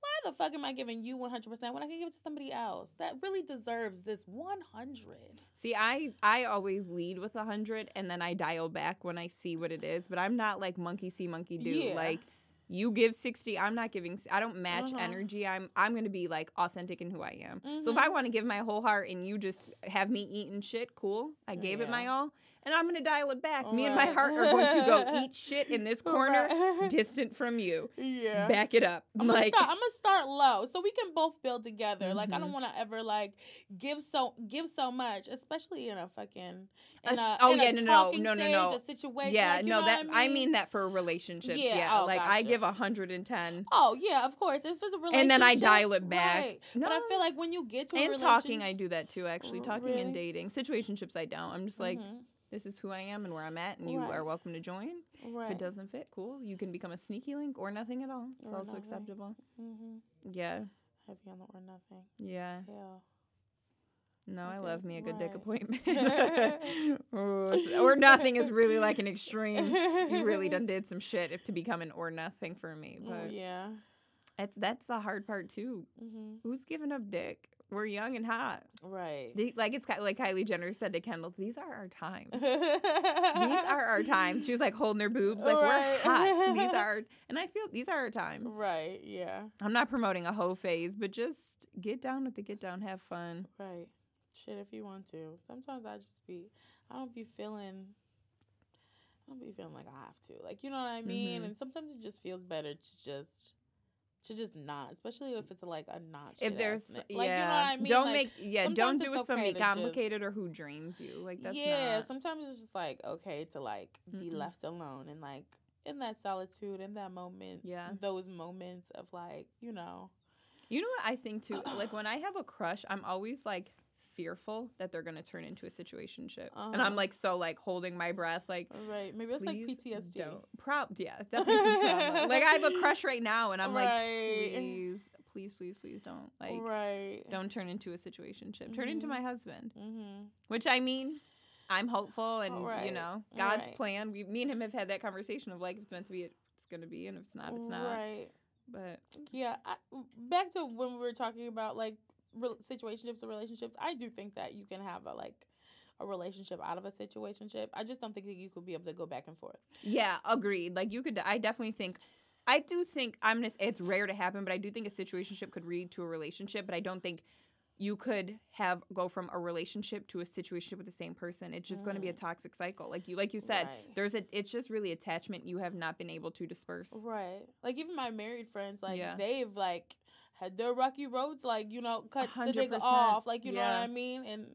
Why the fuck am I giving you 100% when I can give it to somebody else that really deserves this 100? See, I always lead with 100, and then I dial back when I see what it is. But I'm not like monkey see, monkey do. Yeah. Like, you give 60, I'm not giving. I don't match energy. I'm gonna be like authentic in who I am. So if I want to give my whole heart and you just have me eating shit, cool. I gave it my all, and I'm gonna dial it back. All me and my heart are going to go eat shit in this corner, distant from you. Yeah, back it up. I'm gonna start low so we can both build together. Mm-hmm. Like, I don't want to ever like give so much, especially in a fucking. No, situation. Yeah, like, no, that I mean that for relationships. Yeah, oh, like gotcha. I give 110. Oh yeah, of course. If it's a relationship, and then I dial it back. Right. No. But I feel like when you get to talking, I do that too. Actually, talking and dating situationships, I don't. I'm just like, this is who I am and where I'm at, and you are welcome to join. Right. If it doesn't fit, cool. You can become a sneaky link or nothing at all. It's also acceptable. Yeah. Heavy on the or nothing. Yeah. No, okay. I love me a good dick appointment. Or nothing is really like an extreme. You really done did some shit to become an or nothing for me. But That's the hard part, too. Mm-hmm. Who's giving up dick? We're young and hot. Right. It's like Kylie Jenner said to Kendall, these are our times. These are our times. She was like holding her boobs. Like, right. We're hot. And I feel these are our times. Right. Yeah. I'm not promoting a hoe phase, but just get down with the get down. Have fun. Right. Shit, if you want to. Sometimes I don't be feeling like I have to. Like, you know what I mean? Mm-hmm. And sometimes it just feels better to just not, especially if it's like a not. If there's, like, yeah, you know what I mean. Don't like, don't do it with somebody complicated or who drains you. Like that's not. Sometimes it's just like okay to like be left alone and like in that solitude, in that moment, those moments of like you know what I think too. Like when I have a crush, I'm always like fearful that they're gonna turn into a situationship, and I'm like so like holding my breath, like right. Maybe that's like PTSD. It's definitely some trauma. Like I have a crush right now, and I'm like, please don't don't turn into a situationship. Mm-hmm. Turn into my husband, mm-hmm. which I mean, I'm hopeful, and you know God's plan. Me and him have had that conversation of like if it's meant to be, it's gonna be, and if it's not, it's not. Right. But yeah, back to when we were talking about like. Situationships or relationships, I do think that you can have a relationship out of a situationship. I just don't think that you could be able to go back and forth. Yeah, agreed. Like you could, I do think I'm gonna say it's rare to happen, but I do think a situationship could lead to a relationship. But I don't think you could go from a relationship to a situationship with the same person. It's just going to be a toxic cycle. Like you said, it's just really attachment you have not been able to disperse. Right. Like even my married friends, like they've like. Had their rocky roads, like, you know, cut 100%. The nigga off, like, you know what I mean? And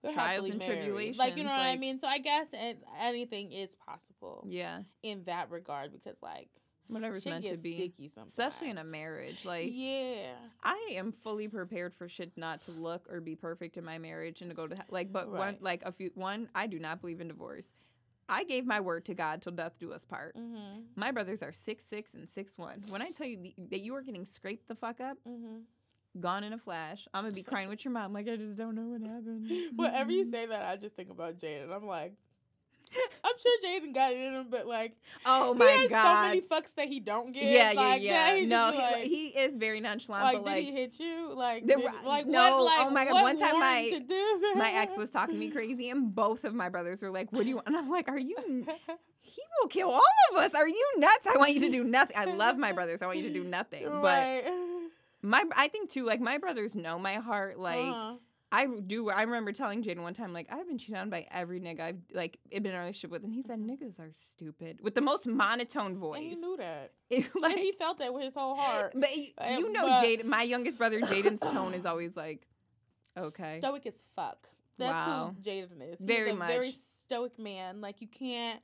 they're happily married. Like, you know what I mean? So I guess anything is possible. Yeah. In that regard, because, like, whatever's meant to be. Sticky sometimes. Especially in a marriage. Like, yeah. I am fully prepared for shit not to look or be perfect in my marriage and to go to, like, but I do not believe in divorce. I gave my word to God till death do us part. Mm-hmm. My brothers are 6'6" and 6'1". When I tell you that you are getting scraped the fuck up, gone in a flash, I'm going to be crying with your mom. Like, I just don't know what happened. Whenever you say that, I just think about Jaden. I'm like, I'm sure Jaden got it in him, but like, oh my God. He has so many fucks that he don't get. Yeah. No, he is very nonchalant. Like, but did he hit you? Like, oh my God. One time my ex was talking me crazy, and both of my brothers were like, what do you want? And I'm like, he will kill all of us. Are you nuts? I want you to do nothing. I love my brothers. I want you to do nothing. Right. But I think too, like, my brothers know my heart. Like, I do. I remember telling Jaden one time, like, I've been cheated on by every nigga I've, like, been in a relationship with. And he said, niggas are stupid. With the most monotone voice. And he knew that. And he felt that with his whole heart. But Jaden, my youngest brother, Jaden's tone is always like, okay. Stoic as fuck. That's who Jaden is. He's a very stoic man. Like, he couldn't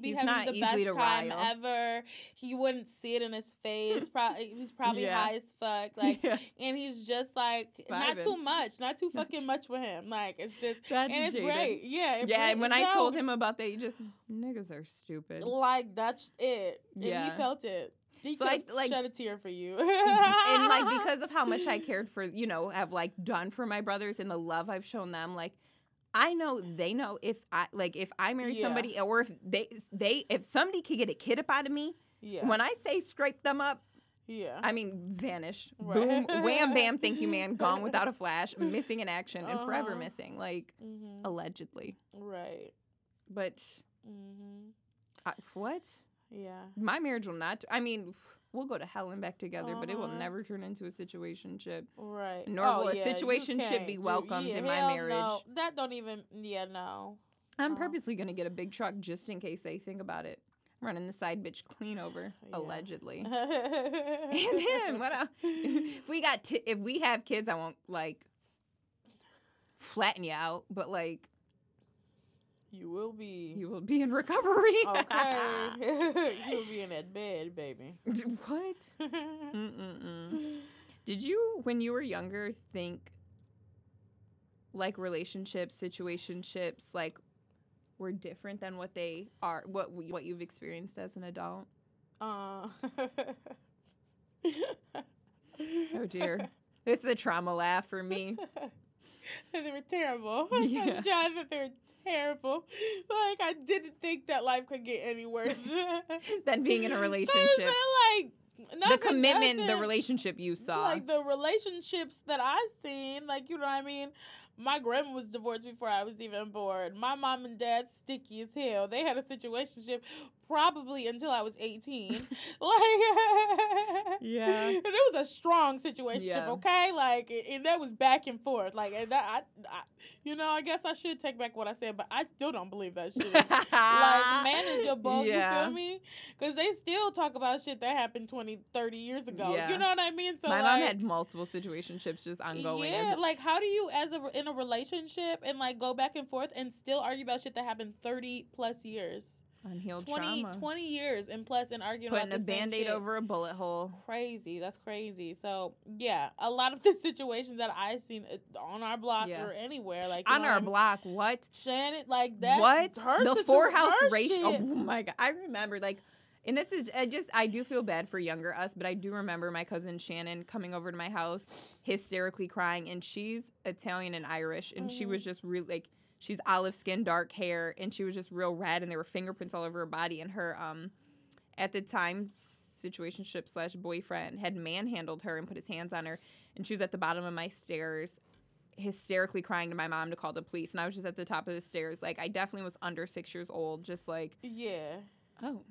be having the best time ever. He wouldn't see it in his face. He's probably high as fuck. Like, and he's just like, not too much, not too fucking much with him. Like, it's just, it's Jaden. Great. Yeah. And when I told him about that, he just, niggas are stupid. Like, that's it. And he felt it. He shed a tear for you. And, like, because of how much I cared for, you know, have, like, done for my brothers and the love I've shown them, like, I know they know if I marry somebody or if somebody could get a kid up out of me, when I say scrape them up, I mean, vanish. Right. Boom, wham, bam, thank you, man. Gone without a flash, missing in action and forever missing, like, allegedly. Right. But, what? Yeah. My marriage will not... I mean, we'll go to hell and back together, but it will never turn into a situationship. Right. Nor will a situationship be welcomed in my marriage. No. That don't even... Yeah, no. I'm purposely going to get a big truck just in case they think about it. I'm running the side bitch clean over, allegedly. And then, what else? If we have kids, I won't, like, flatten you out, but, like... You will be in recovery. Okay. You'll be in that bed, baby. What? Did you, when you were younger, think, like, relationships, situationships, like, were different than what they are, what you've experienced as an adult? Oh, dear. It's a trauma laugh for me. They were terrible. I was trying that they were terrible. Like, I didn't think that life could get any worse. Than being in a relationship. Like, the commitment, the relationship you saw. Like, the relationships that I've seen, like, you know what I mean? My grandma was divorced before I was even born. My mom and dad, sticky as hell. They had a situationship probably until I was 18. Yeah. And it was a strong situationship, yeah. Okay? Like, and that was back and forth. Like, and that, I, you know, I guess I should take back what I said, but I still don't believe that shit. Like, manageable, yeah. You feel me? Because they still talk about shit that happened 20, 30 years ago. Yeah. You know what I mean? So, my mom had multiple situationships just ongoing. Yeah, like, how do you, as a in a relationship and like go back and forth and still argue about shit that happened 30 plus years, unhealed 20 years and plus, and arguing putting about the a band-aid over a bullet hole. Crazy. That's crazy. So yeah, a lot of the situations that I've seen on our block, yeah, or anywhere, like on our block, what Shannon, like that, what the four-house ratio. Oh my god, I remember, like, and this is, I do feel bad for younger us, but I do remember my cousin Shannon coming over to my house, hysterically crying, and she's Italian and Irish, and she was just really, like, she's olive skin, dark hair, and she was just real red, and there were fingerprints all over her body, and her, at the time, situationship/boyfriend had manhandled her and put his hands on her, and she was at the bottom of my stairs, hysterically crying to my mom to call the police, and I was just at the top of the stairs, like, I definitely was under 6 years old, just like, yeah, oh.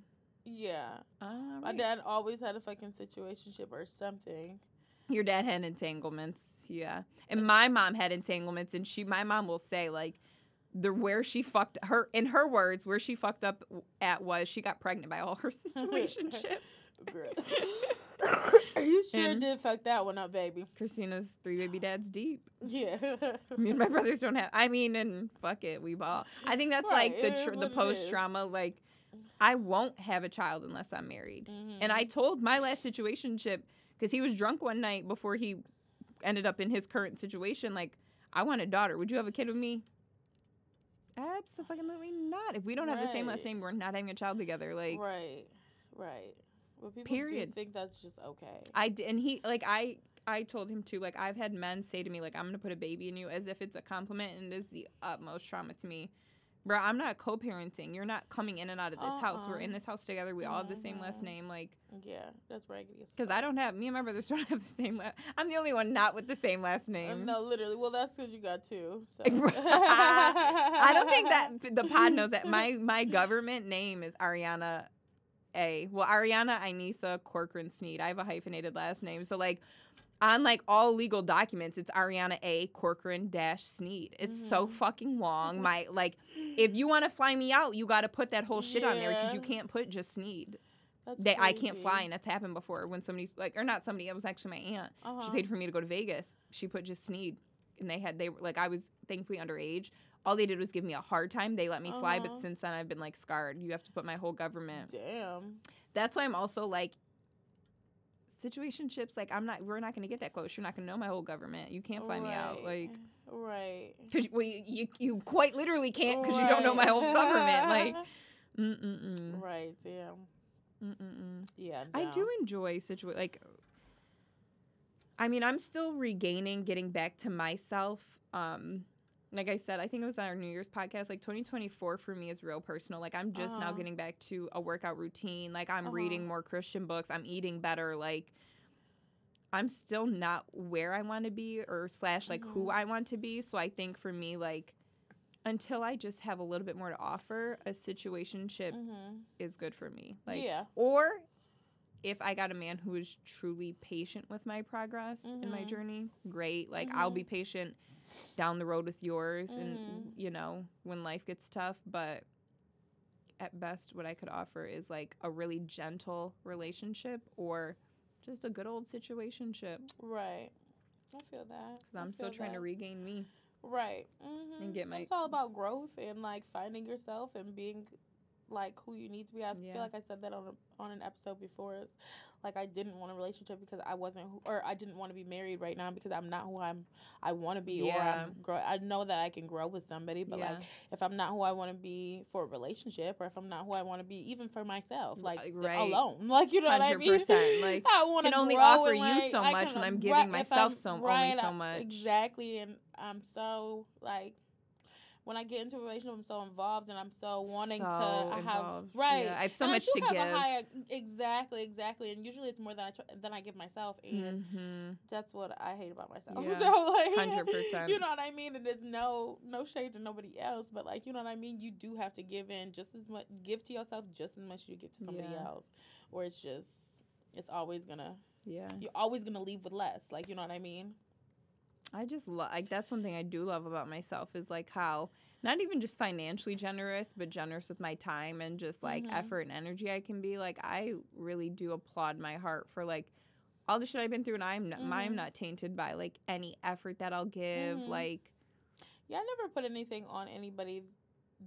Yeah. Right. My dad always had a fucking situationship or something. Your dad had entanglements, yeah. And my mom had entanglements, and my mom will say, like, where she fucked her, in her words, where she fucked up at was she got pregnant by all her situationships. You sure and did fuck that one up, baby. Christina's 3 baby dads deep. Yeah. Me and my brothers don't have, I mean, and fuck it, we've all. I think that's right, like the post-trauma, like, I won't have a child unless I'm married. Mm-hmm. And I told my last situationship, because he was drunk one night before he ended up in his current situation, like, I want a daughter. Would you have a kid with me? Absolutely not. If we don't have the same last name, we're not having a child together. Like, right. Well, people do think that's just okay. I told him too, like, I've had men say to me, like, I'm going to put a baby in you, as if it's a compliment, and it is the utmost trauma to me. Bro, I'm not co-parenting. You're not coming in and out of this house. We're in this house together. We all have the same last name. Like, yeah, that's raggedy. Because me and my brothers don't have the same last. I'm the only one not with the same last name. No, literally. Well, that's because you got two. So. I don't think that the pod knows that my government name is Ariana A. Well, Ariana Inisa Corcoran Sneed. I have a hyphenated last name, so like. On, like, all legal documents, it's Ariana A. Corcoran-Sneed. It's so fucking long. My, like, if you want to fly me out, you got to put that whole shit on there, because you can't put just Sneed. I can't fly, and that's happened before when somebody's, like, or not somebody, it was actually my aunt. She paid for me to go to Vegas. She put just Sneed, and they were, like, I was thankfully underage. All they did was give me a hard time. They let me fly, but since then I've been, like, scarred. You have to put my whole government. Damn. That's why I'm also, like, situationships, like, we're not going to get that close. You're not going to know my whole government. You can't fly me out. Like, because you quite literally can't, because you don't know my whole government. Like, right, damn. Yeah, no. I do enjoy like, I mean, I'm still getting back to myself. Like I said, I think it was on our New Year's podcast, like, 2024 for me is real personal. Like, I'm just now getting back to a workout routine. Like, I'm reading more Christian books. I'm eating better. Like, I'm still not where I want to be / like, who I want to be. So I think for me, like, until I just have a little bit more to offer, a situationship is good for me. Like, yeah. Or if I got a man who is truly patient with my progress in my journey, great. Like, I'll be patient down the road with yours, and, you know, when life gets tough. But at best, what I could offer is, like, a really gentle relationship or just a good old situationship. Right. I feel that. Because I'm still trying to regain me. Right. And get my... It's all about growth and, like, finding yourself and being... like, who you need to be. I feel like I said that on an episode before. It's like, I didn't want a relationship because I wasn't I didn't want to be married right now because I'm not who I want to be, or I know that I can grow with somebody, but like, if I'm not who I want to be for a relationship, or if I'm not who I want to be even for myself, like, alone, like, you know 100%, what I mean? Like, I can only offer you so much when I'm giving myself so much. Exactly, and I'm so, like, when I get into a relationship, I'm so involved and I'm so wanting so to. Yeah, I have so and much I do to have give. Exactly. And usually it's more than I give myself, and that's what I hate about myself. Yeah. So like, 100%. You know what I mean? And there's no shade to nobody else, but like, you know what I mean? You do have to give in just as much, give to yourself just as much as you give to somebody else, or it's just it's always gonna. Yeah. You're always gonna leave with less. Like, you know what I mean? I just like that's one thing I do love about myself is like how not even just financially generous, but generous with my time and just like effort and energy I can be. Like, I really do applaud my heart for like all the shit I've been through, and I'm not tainted by like any effort that I'll give. Like, yeah, I never put anything on anybody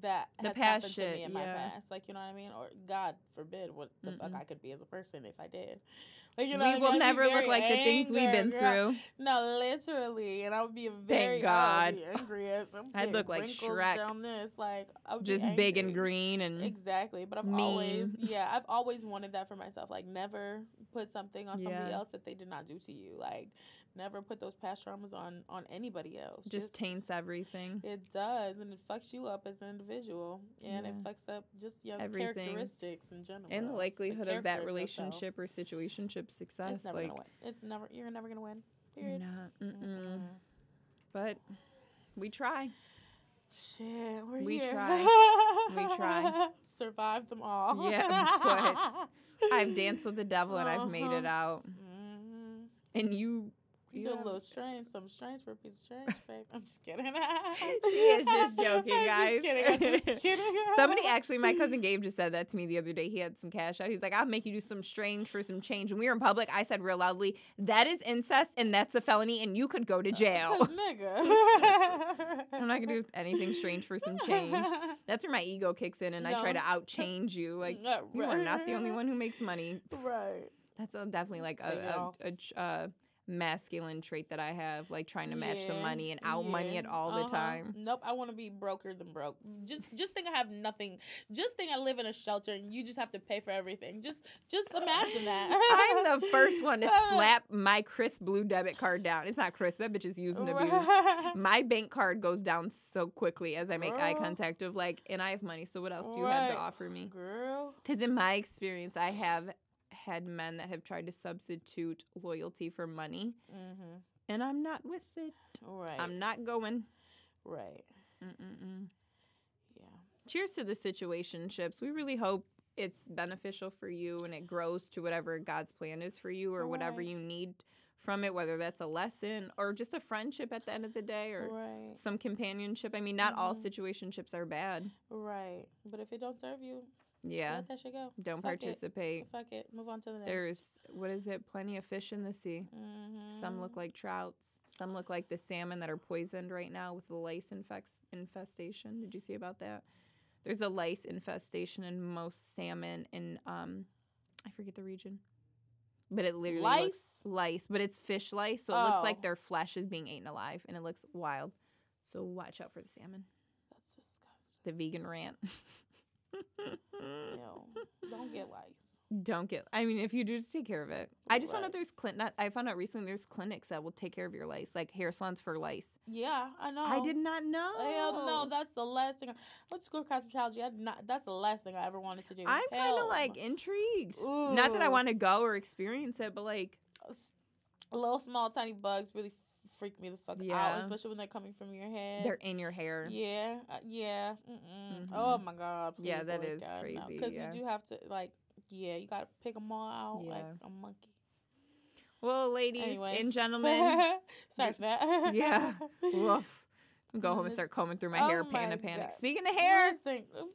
that the has happened to me in my past. Like, you know what I mean? Or God forbid what the fuck I could be as a person if I did. Like, you know, we will never look like the things we've been through. No, literally. And I would be very angry at some I'd look like Shrek. Down this. Like, I would just be big and green and exactly. But I've mean. I've always wanted that for myself. Like, never put something on somebody else that they did not do to you. Like, never put those past traumas on anybody else. Just taints everything. It does, and it fucks you up as an individual, and it fucks up just everything. Characteristics in general. And the likelihood of that relationship or situationship success. It's never gonna win. It's never. You're never gonna win. Period. Nah, but we try. Shit, we try. We try. Survive them all. Yeah, but I've danced with the devil and I've made it out. And you. You do a little strange, some strange for a piece of strange, babe. I'm just kidding. She is just joking, guys. I'm just kidding. Somebody actually, my cousin Gabe just said that to me the other day. He had some cash out. He's like, I'll make you do some strange for some change. When we were in public, I said real loudly, that is incest and that's a felony and you could go to jail. Nigga. I'm not going to do anything strange for some change. That's where my ego kicks in and I try to out-change you. Like, you are not the only one who makes money. Right. That's definitely like a masculine trait that I have, like trying to match the money and out money it all the time. Nope, I want to be broker than broke. Just think I have nothing. Just think I live in a shelter and you just have to pay for everything. Just imagine that. I'm the first one to slap my Chris Blue debit card down. It's not Chris, that bitch is used and abused. My bank card goes down so quickly as I make eye contact of like, and I have money, so what else do you have to offer me? Girl. Because in my experience, I have had men that have tried to substitute loyalty for money, and I'm not with it. Right, I'm not going. Right. Yeah. Cheers to the situationships. We really hope it's beneficial for you and it grows to whatever God's plan is for you or whatever you need from it, whether that's a lesson or just a friendship at the end of the day or some companionship. I mean, not all situationships are bad. Right. But if it don't serve you, yeah. Let that shit go. Don't participate. Fuck it. Move on to the next. There's, what is it? Plenty of fish in the sea. Some look like trouts. Some look like the salmon that are poisoned right now with the lice infestation. Did you see about that? There's a lice infestation in most salmon in, I forget the region. But it literally lice, but it's fish lice, so it looks like their flesh is being eaten alive, and it looks wild. So watch out for the salmon. That's disgusting. The vegan rant. No, don't get lice. I mean, if you do, just take care of it. I just found out there's I found out recently there's clinics that will take care of your lice, like hair salons for lice. Yeah, I know. I did not know. Hell no, that's the last thing. I went to school for cosmetology. That's the last thing I ever wanted to do. I'm kind of like intrigued. Ooh. Not that I want to go or experience it, but like little small tiny bugs really freak me the fuck out, especially when they're coming from your head. They're in your hair. Yeah, yeah. Oh my God. Please, yeah, that is crazy. Because you do have to, like, you gotta pick them all out like a monkey. Well, ladies and gentlemen, sorry for that. Yeah. Woof. Go home and start combing through my hair, panic. Speaking of hair,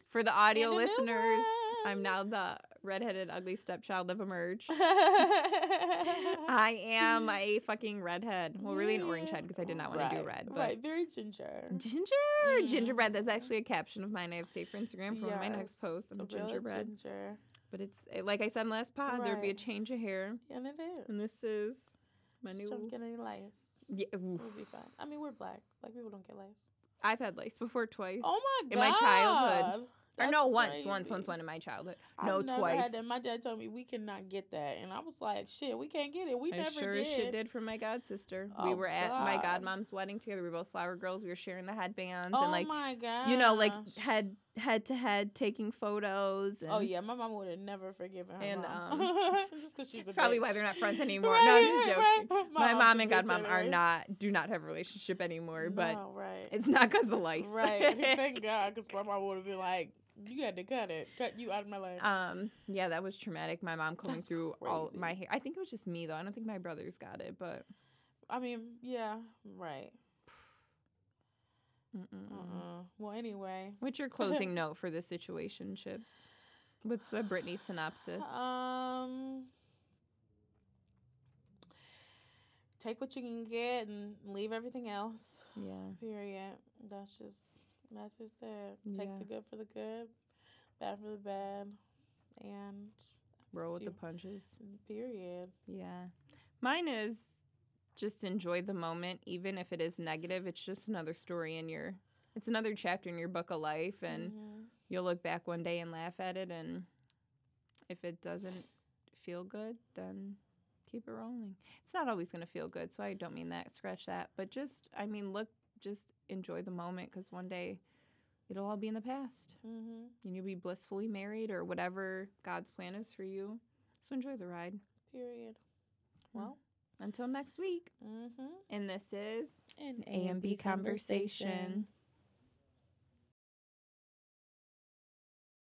for the audio listeners, I'm now the redheaded ugly stepchild of Emerge. I am a fucking redhead. Well, really an orange head because I did not want to do red. But very ginger. Gingerbread. That's actually a caption of mine I have saved for Instagram for my next post. I'm a gingerbread. Ginger. But it's, like I said last pod, there'd be a change of hair. And it is. And this is my new... Don't get any lice. Yeah. We'll be fine. I mean, we're black. Black people don't get lice. I've had lice before twice. Oh, my God. In my childhood. Once in my childhood. Twice. And my dad told me we cannot get that, and I was like, "Shit, we can't get it. We never did." Sure, as shit did for my god sister. Oh, we were at my godmom's wedding together. We were both flower girls. We were sharing the headbands and my god, head to head taking photos. And, my mom would have never forgiven her. And just because she's probably bitch. Why they're not friends anymore. Right, no, I'm just joking. Right. My mom and godmom do not have a relationship anymore. But it's not because of life. Right, thank God, because my mom would have been like, "You had to cut you out of my life." Yeah, that was traumatic. My mom combing through all my hair. I think it was just me though. I don't think my brothers got it, but I mean, yeah, right. Well, anyway, what's your closing note for the situationships? What's the Britney synopsis? Take what you can get and leave everything else. Yeah. Period. That's just it. Take the good for the good, bad for the bad, and roll with the punches. Period. Yeah. Mine is just enjoy the moment, even if it is negative. It's just another story it's another chapter in your book of life, and you'll look back one day and laugh at it. And if it doesn't feel good, then keep it rolling. It's not always going to feel good, so I don't mean that. Scratch that. But just enjoy the moment, because one day it'll all be in the past. And you'll be blissfully married or whatever God's plan is for you. So enjoy the ride. Period. Well, until next week. And this is an A&B Conversation.